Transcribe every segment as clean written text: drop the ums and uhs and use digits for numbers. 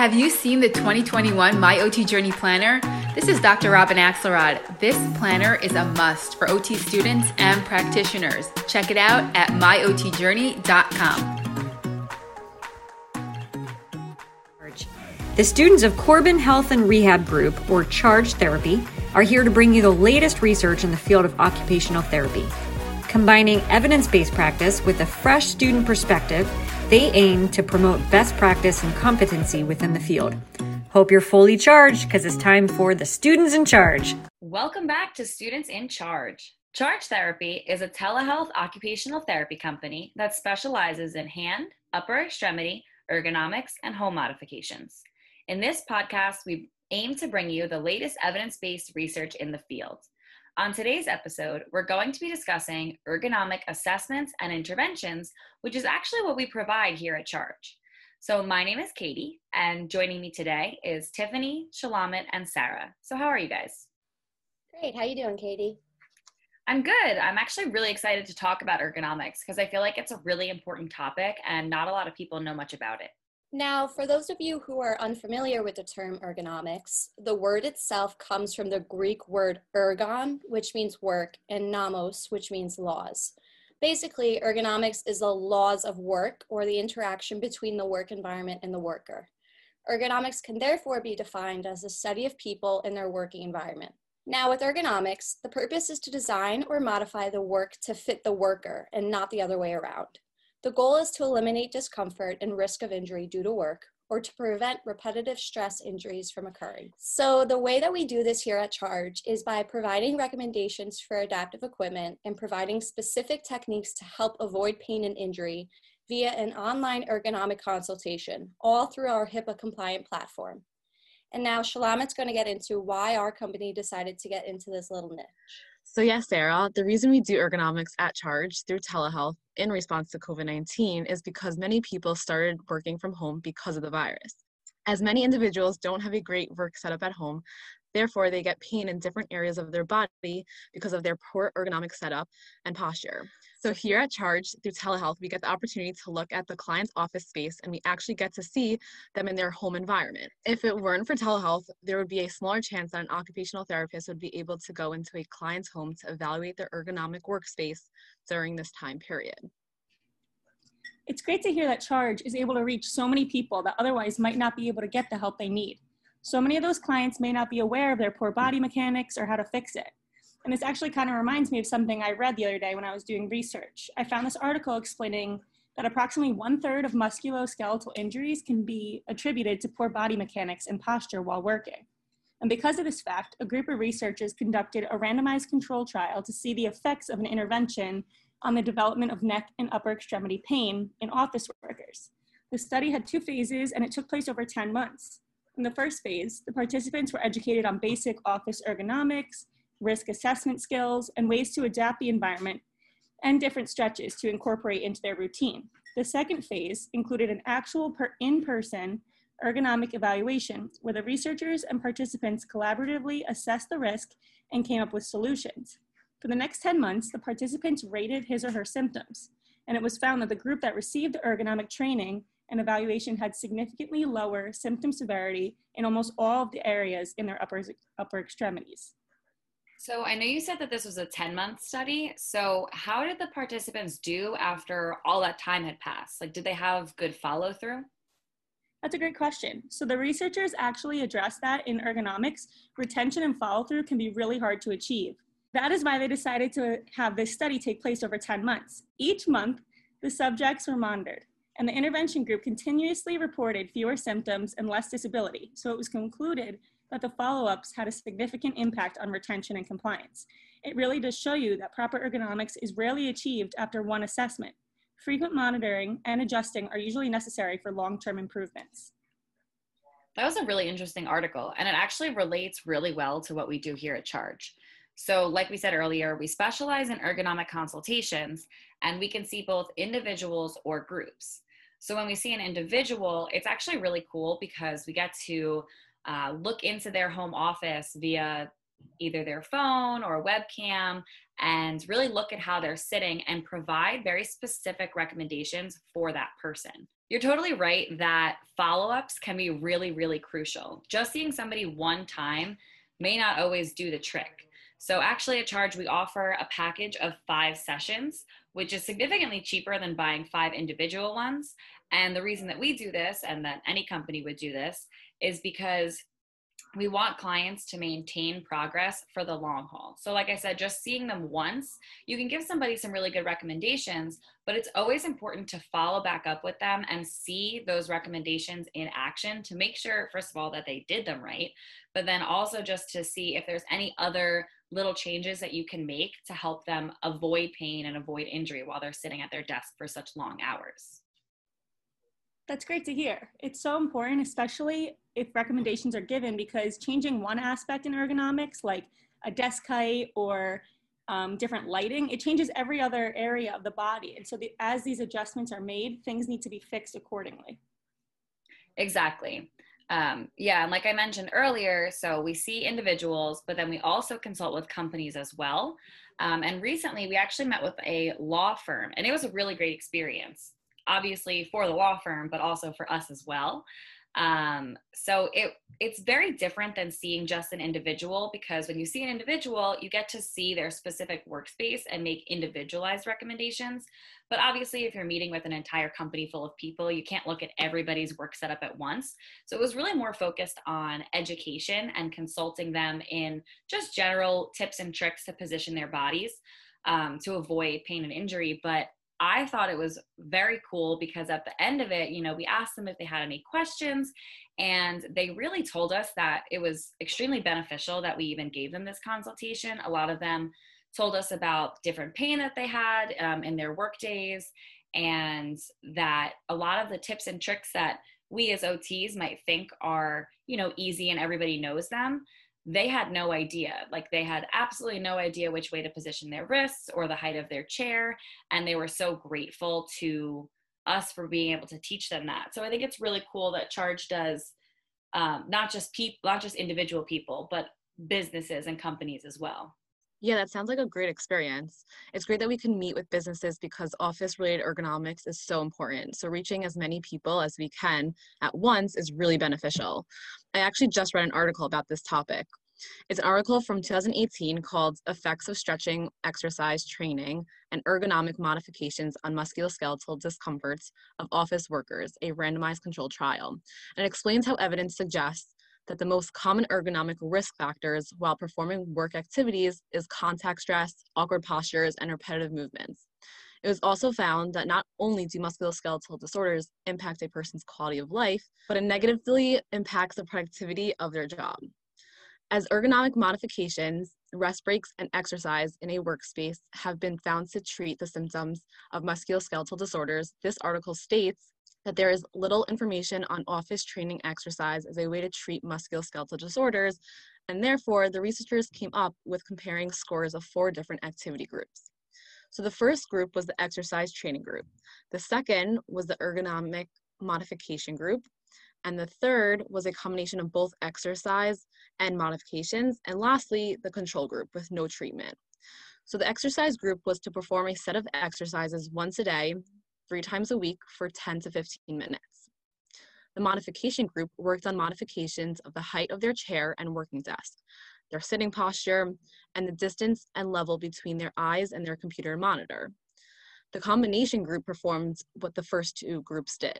Have you seen the 2021 My OT Journey Planner? This is Dr. Robin Axelrod. This planner is a must for OT students and practitioners. Check it out at myotjourney.com. The students of Corbin Health and Rehab Group, or CHARGE Therapy, are here to bring you the latest research in the field of occupational therapy. Combining evidence-based practice with a fresh student perspective, they aim to promote best practice and competency within the field. Hope you're fully charged, because it's time for the Students in Charge. Welcome back to Students in Charge. CHARGE Therapy is a telehealth occupational therapy company that specializes in hand, upper extremity, ergonomics, and home modifications. In this podcast, we aim to bring you the latest evidence-based research in the field. On today's episode, we're going to be discussing ergonomic assessments and interventions, which is actually what we provide here at CHARGE. So my name is Katie, and joining me today is Tiffany, Shalamit, and Sarah. So how are you guys? Great. How you doing, Katie? I'm good. I'm actually really excited to talk about ergonomics because I feel like it's a really important topic and not a lot of people know much about it. Now, for those of you who are unfamiliar with the term ergonomics, the word itself comes from the Greek word ergon, which means work, and nomos, which means laws. Basically, ergonomics is the laws of work or the interaction between the work environment and the worker. Ergonomics can therefore be defined as the study of people in their working environment. Now, with ergonomics, the purpose is to design or modify the work to fit the worker and not the other way around. The goal is to eliminate discomfort and risk of injury due to work, or to prevent repetitive stress injuries from occurring. So the way that we do this here at CHARGE is by providing recommendations for adaptive equipment and providing specific techniques to help avoid pain and injury via an online ergonomic consultation, all through our HIPAA compliant platform. And now Shalamit's going to get into why our company decided to get into this little niche. So yes, Sarah, the reason we do ergonomics at CHARGE through telehealth in response to COVID-19 is because many people started working from home because of the virus. As many individuals don't have a great work setup at home, therefore they get pain in different areas of their body because of their poor ergonomic setup and posture. So here at CHARGE, through telehealth, we get the opportunity to look at the client's office space, and we actually get to see them in their home environment. If it weren't for telehealth, there would be a smaller chance that an occupational therapist would be able to go into a client's home to evaluate their ergonomic workspace during this time period. It's great to hear that CHARGE is able to reach so many people that otherwise might not be able to get the help they need. So many of those clients may not be aware of their poor body mechanics or how to fix it. And this actually kind of reminds me of something I read the other day when I was doing research. I found this article explaining that approximately 1/3 of musculoskeletal injuries can be attributed to poor body mechanics and posture while working. And because of this fact, a group of researchers conducted a randomized control trial to see the effects of an intervention on the development of neck and upper extremity pain in office workers. The study had two phases, and it took place over 10 months. In the first phase, the participants were educated on basic office ergonomics, risk assessment skills, and ways to adapt the environment and different stretches to incorporate into their routine. The second phase included an actual in-person ergonomic evaluation where the researchers and participants collaboratively assessed the risk and came up with solutions. For the next 10 months, the participants rated his or her symptoms, and it was found that the group that received ergonomic training and evaluation had significantly lower symptom severity in almost all of the areas in their upper extremities. So I know you said that this was a 10-month study. So how did the participants do after all that time had passed? Like, did they have good follow-through? That's a great question. So the researchers actually addressed that in ergonomics. Retention and follow-through can be really hard to achieve. That is why they decided to have this study take place over 10 months. Each month, the subjects were monitored, and the intervention group continuously reported fewer symptoms and less disability. So it was concluded that the follow-ups had a significant impact on retention and compliance. It really does show you that proper ergonomics is rarely achieved after one assessment. Frequent monitoring and adjusting are usually necessary for long-term improvements. That was a really interesting article, and it actually relates really well to what we do here at CHARGE. So like we said earlier, we specialize in ergonomic consultations, and we can see both individuals or groups. So when we see an individual, it's actually really cool because we get to look into their home office via either their phone or webcam and really look at how they're sitting and provide very specific recommendations for that person. You're totally right that follow-ups can be really, really crucial. Just seeing somebody one time may not always do the trick. So actually at Charge, we offer a package of 5 sessions, which is significantly cheaper than buying 5 individual ones. And the reason that we do this, and that any company would do this, is because we want clients to maintain progress for the long haul. So like I said, just seeing them once, you can give somebody some really good recommendations, but it's always important to follow back up with them and see those recommendations in action to make sure, first of all, that they did them right, but then also just to see if there's any other little changes that you can make to help them avoid pain and avoid injury while they're sitting at their desk for such long hours. That's great to hear. It's so important, especially if recommendations are given, because changing one aspect in ergonomics, like a desk height or different lighting, it changes every other area of the body. And so as these adjustments are made, things need to be fixed accordingly. Exactly. Yeah, and like I mentioned earlier, so we see individuals, but then we also consult with companies as well. And recently we actually met with a law firm, and it was a really great experience, obviously for the law firm, but also for us as well. So it's very different than seeing just an individual, because when you see an individual, you get to see their specific workspace and make individualized recommendations. But obviously, if you're meeting with an entire company full of people, you can't look at everybody's work setup at once. So it was really more focused on education and consulting them in just general tips and tricks to position their bodies to avoid pain and injury. But I thought it was very cool because at the end of it, you know, we asked them if they had any questions, and they really told us that it was extremely beneficial that we even gave them this consultation. A lot of them told us about different pain that they had in their work days, and that a lot of the tips and tricks that we as OTs might think are, you know, easy and everybody knows them, they had no idea. Like, they had absolutely no idea which way to position their wrists or the height of their chair. And they were so grateful to us for being able to teach them that. So I think it's really cool that Charge does not just individual people, but businesses and companies as well. Yeah, that sounds like a great experience. It's great that we can meet with businesses because office-related ergonomics is so important. So reaching as many people as we can at once is really beneficial. I actually just read an article about this topic. It's an article from 2018 called Effects of Stretching, Exercise, Training, and Ergonomic Modifications on Musculoskeletal Discomforts of Office Workers, a randomized controlled trial. And it explains how evidence suggests that the most common ergonomic risk factors while performing work activities is contact stress, awkward postures, and repetitive movements. It was also found that not only do musculoskeletal disorders impact a person's quality of life, but it negatively impacts the productivity of their job. As ergonomic modifications, rest breaks, and exercise in a workspace have been found to treat the symptoms of musculoskeletal disorders, this article states that there is little information on office training exercise as a way to treat musculoskeletal disorders, and therefore the researchers came up with comparing scores of 4 different activity groups. So the first group was the exercise training group, the second was the ergonomic modification group, and the third was a combination of both exercise and modifications, and lastly, the control group with no treatment. So the exercise group was to perform a set of exercises once a day, 3 times a week for 10 to 15 minutes. The modification group worked on modifications of the height of their chair and working desk, their sitting posture, and the distance and level between their eyes and their computer monitor. The combination group performed what the first 2 groups did.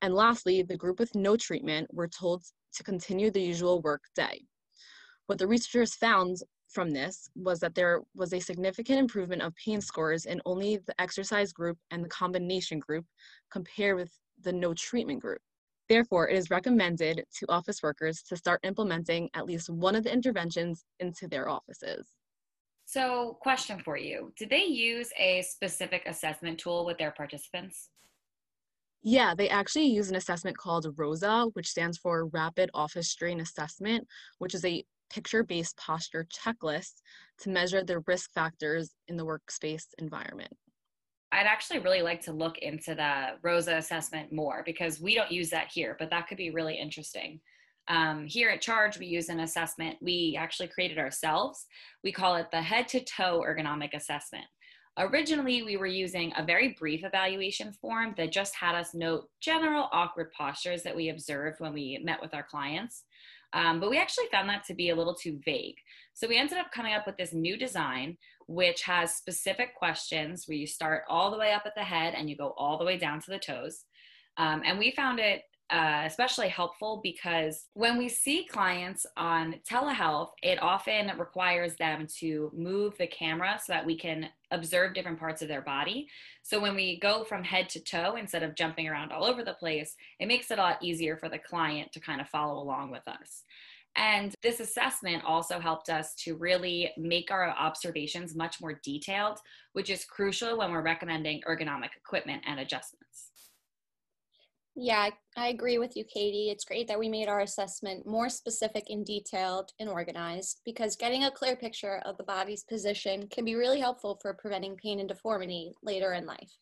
And lastly, the group with no treatment were told to continue the usual work day. What the researchers found from this was that there was a significant improvement of pain scores in only the exercise group and the combination group compared with the no treatment group. Therefore, it is recommended to office workers to start implementing at least one of the interventions into their offices. So, question for you. Did they use a specific assessment tool with their participants? Yeah, they actually use an assessment called ROSA, which stands for Rapid Office Strain Assessment, which is a picture-based posture checklist to measure the risk factors in the workspace environment. I'd actually really like to look into the ROSA assessment more because we don't use that here, but that could be really interesting. Here at Charge, we use an assessment we actually created ourselves. We call it the head-to-toe ergonomic assessment. Originally, we were using a very brief evaluation form that just had us note general awkward postures that we observed when we met with our clients. But we actually found that to be a little too vague. So we ended up coming up with this new design, which has specific questions where you start all the way up at the head and you go all the way down to the toes. And we found it especially helpful because when we see clients on telehealth, it often requires them to move the camera so that we can observe different parts of their body. So when we go from head to toe, instead of jumping around all over the place, it makes it a lot easier for the client to kind of follow along with us. And this assessment also helped us to really make our observations much more detailed, which is crucial when we're recommending ergonomic equipment and adjustments. Yeah, I agree with you, Katie. It's great that we made our assessment more specific and detailed and organized, because getting a clear picture of the body's position can be really helpful for preventing pain and deformity later in life.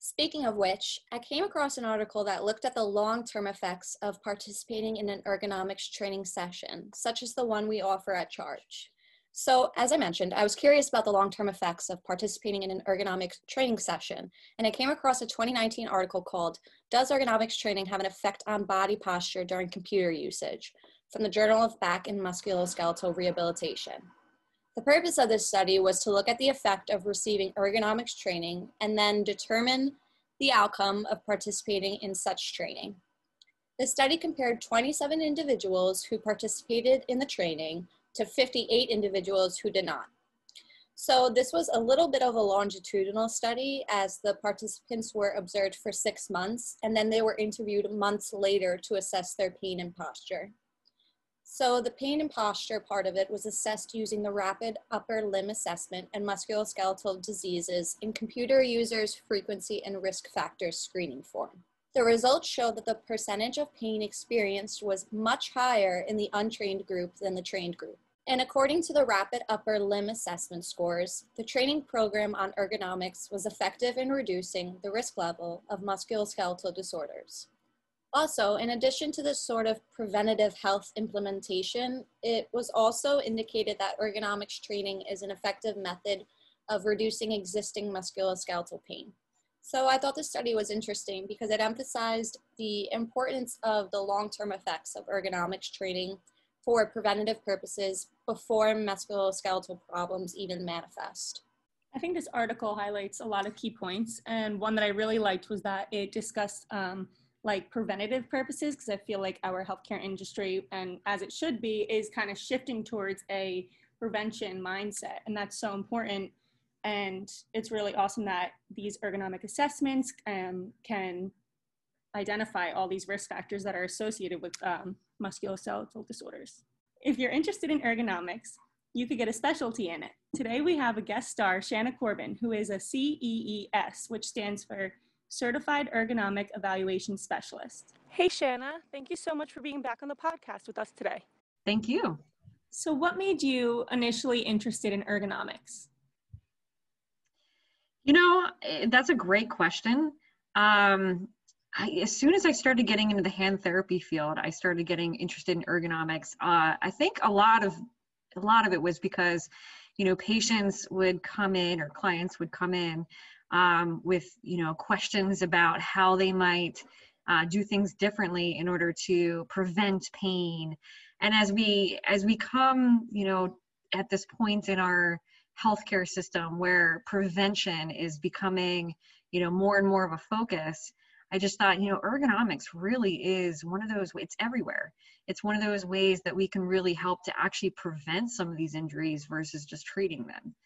Speaking of which, I came across an article that looked at the long-term effects of participating in an ergonomics training session, such as the one we offer at CHARGE. So, as I mentioned, I was curious about the long-term effects of participating in an ergonomics training session, and I came across a 2019 article called, "Does Ergonomics Training Have an Effect on Body Posture During Computer Usage?" from the Journal of Back and Musculoskeletal Rehabilitation. The purpose of this study was to look at the effect of receiving ergonomics training and then determine the outcome of participating in such training. The study compared 27 individuals who participated in the training to 58 individuals who did not. So this was a little bit of a longitudinal study, as the participants were observed for 6 months, and then they were interviewed months later to assess their pain and posture. So the pain and posture part of it was assessed using the Rapid Upper Limb Assessment and Musculoskeletal Diseases in Computer Users Frequency and Risk Factors Screening Form. The results showed that the percentage of pain experienced was much higher in the untrained group than the trained group. And according to the Rapid Upper Limb Assessment scores, the training program on ergonomics was effective in reducing the risk level of musculoskeletal disorders. Also, in addition to this sort of preventative health implementation, it was also indicated that ergonomics training is an effective method of reducing existing musculoskeletal pain. So I thought this study was interesting because it emphasized the importance of the long-term effects of ergonomics training for preventative purposes before musculoskeletal problems even manifest. I think this article highlights a lot of key points, and one that I really liked was that it discussed like preventative purposes, because I feel like our healthcare industry, and as it should be, is kind of shifting towards a prevention mindset, and that's so important. And it's really awesome that these ergonomic assessments can identify all these risk factors that are associated with musculoskeletal disorders. If you're interested in ergonomics, you could get a specialty in it. Today we have a guest star, Shanna Corbin, who is a CEES, which stands for Certified Ergonomic Evaluation Specialist. Hey Shanna, thank you so much for being back on the podcast with us today. Thank you. So what made you initially interested in ergonomics? You know, that's a great question. As soon as I started getting into the hand therapy field, I started getting interested in ergonomics. I think a lot of it was because, you know, patients would come in, or clients would come in with, you know, questions about how they might do things differently in order to prevent pain. And as we come, you know, at this point in our healthcare system where prevention is becoming, you know, more and more of a focus, I just thought, you know, ergonomics really is one of those, it's everywhere. It's one of those ways that we can really help to actually prevent some of these injuries versus just treating them.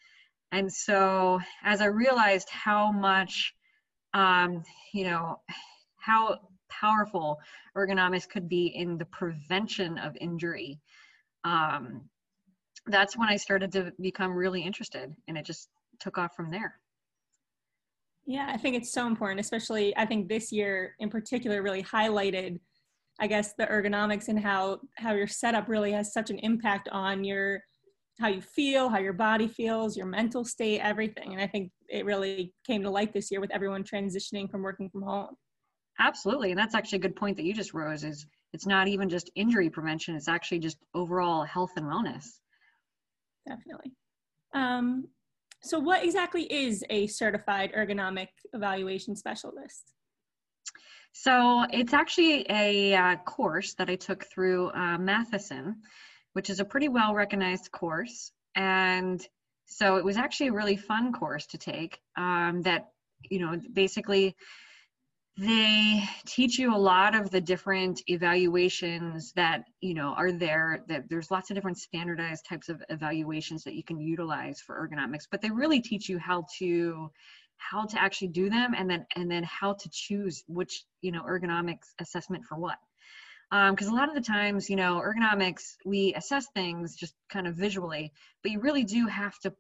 And so as I realized how much, you know, how powerful ergonomics could be in the prevention of injury, that's when I started to become really interested, and it just took off from there. Yeah, I think it's so important, especially I think this year in particular really highlighted, I guess, the ergonomics and how your setup really has such an impact on your, how you feel, how your body feels, your mental state, everything. And I think it really came to light this year with everyone transitioning from working from home. Absolutely. And that's actually a good point that you just rose, is it's not even just injury prevention, it's actually just overall health and wellness. Definitely. So what exactly is a certified ergonomic evaluation specialist? So it's actually a course that I took through Matheson, which is a pretty well recognized course. And so it was actually a really fun course to take that, you know, basically they teach you a lot of the different evaluations that, you know, are there, that there's lots of different standardized types of evaluations that you can utilize for ergonomics, but they really teach you how to actually do them, and then how to choose which, you know, ergonomics assessment for what. Because a lot of the times, you know, ergonomics, we assess things just kind of visually, but you really do have to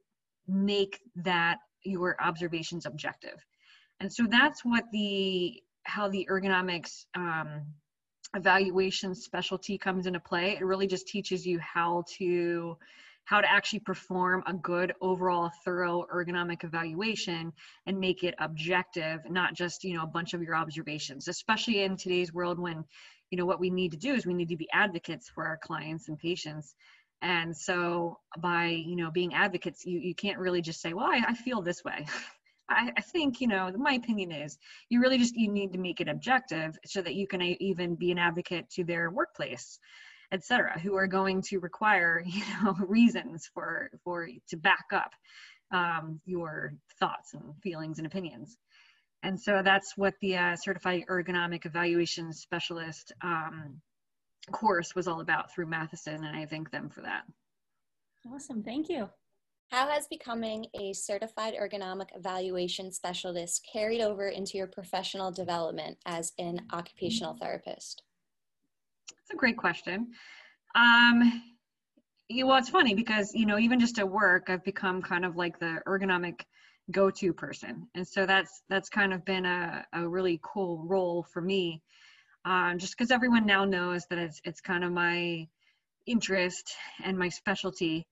make that your observations objective. And so that's what how the ergonomics evaluation specialty comes into play. It really just teaches you how to actually perform a good overall thorough ergonomic evaluation and make it objective, not just, you know, a bunch of your observations, especially in today's world when, you know, what we need to do is we need to be advocates for our clients and patients. And so by, you know, being advocates, you can't really just say, well, I feel this way. I think, you know, my opinion is, you really just, you need to make it objective so that you can even be an advocate to their workplace, et cetera, who are going to require, you know, reasons to back up your thoughts and feelings and opinions. And so that's what the Certified Ergonomic Evaluation Specialist course was all about through Matheson, and I thank them for that. Awesome, thank you. How has becoming a certified ergonomic evaluation specialist carried over into your professional development as an occupational therapist? That's a great question. Well, it's funny because, you know, even just at work, I've become kind of like the ergonomic go-to person. And so that's kind of been a really cool role for me, just because everyone now knows that it's kind of my interest and my specialty.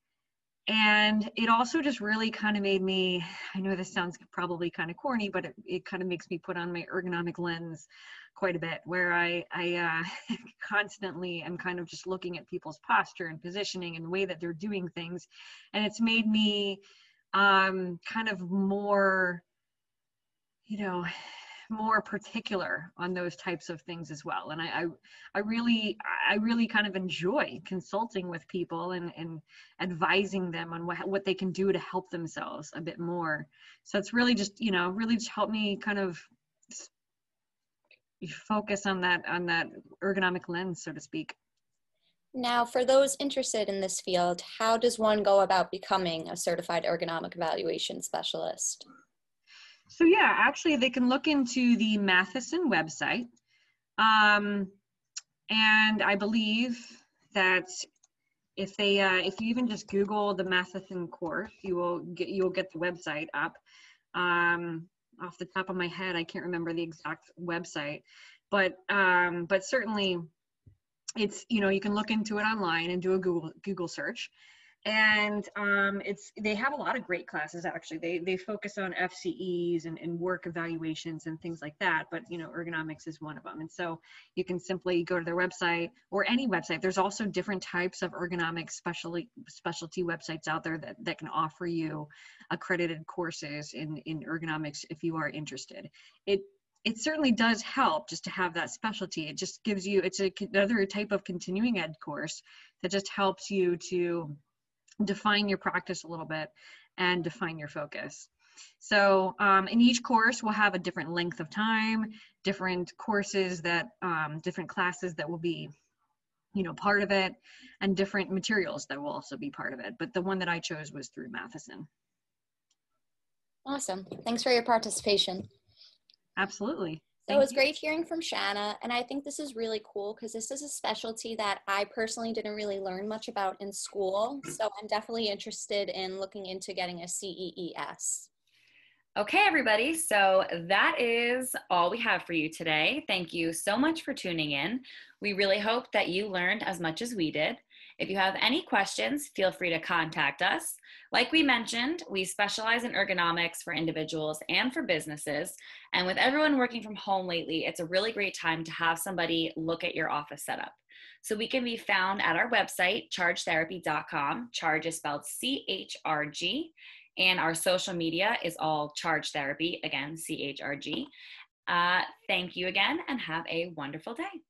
And it also just really kind of made me, I know this sounds probably kind of corny, but it kind of makes me put on my ergonomic lens quite a bit, where I constantly am kind of just looking at people's posture and positioning and the way that they're doing things. And it's made me kind of more, you know, more particular on those types of things as well. And I really kind of enjoy consulting with people and advising them on what they can do to help themselves a bit more. So it's really just, you know, really just helped me kind of focus on that ergonomic lens, so to speak. Now, for those interested in this field, how does one go about becoming a certified ergonomic evaluation specialist? So yeah, actually they can look into the Matheson website. And I believe that if they, if you even just Google the Matheson course, you'll get the website up. Off the top of my head, I can't remember the exact website, but certainly it's, you know, you can look into it online and do a Google search. And they have a lot of great classes, actually. They focus on FCEs and work evaluations and things like that, but, you know, ergonomics is one of them. And so you can simply go to their website or any website. There's also different types of ergonomic specialty websites out there that can offer you accredited courses in ergonomics if you are interested. It certainly does help just to have that specialty. It just gives you, it's another type of continuing ed course that just helps you to define your practice a little bit and define your focus. So in each course we'll have a different length of time, different courses that, different classes that will be, you know, part of it, and different materials that will also be part of it. But the one that I chose was through Matheson. Awesome. Thanks for your participation. Absolutely. So it was great hearing from Shanna, and I think this is really cool because this is a specialty that I personally didn't really learn much about in school, so I'm definitely interested in looking into getting a CEES. Okay, everybody, so that is all we have for you today. Thank you so much for tuning in. We really hope that you learned as much as we did. If you have any questions, feel free to contact us. Like we mentioned, we specialize in ergonomics for individuals and for businesses. And with everyone working from home lately, it's a really great time to have somebody look at your office setup. So we can be found at our website, chargetherapy.com. Charge is spelled C-H-R-G. and our social media is all CHARGE Therapy, again, CHRG. Thank you again, and have a wonderful day.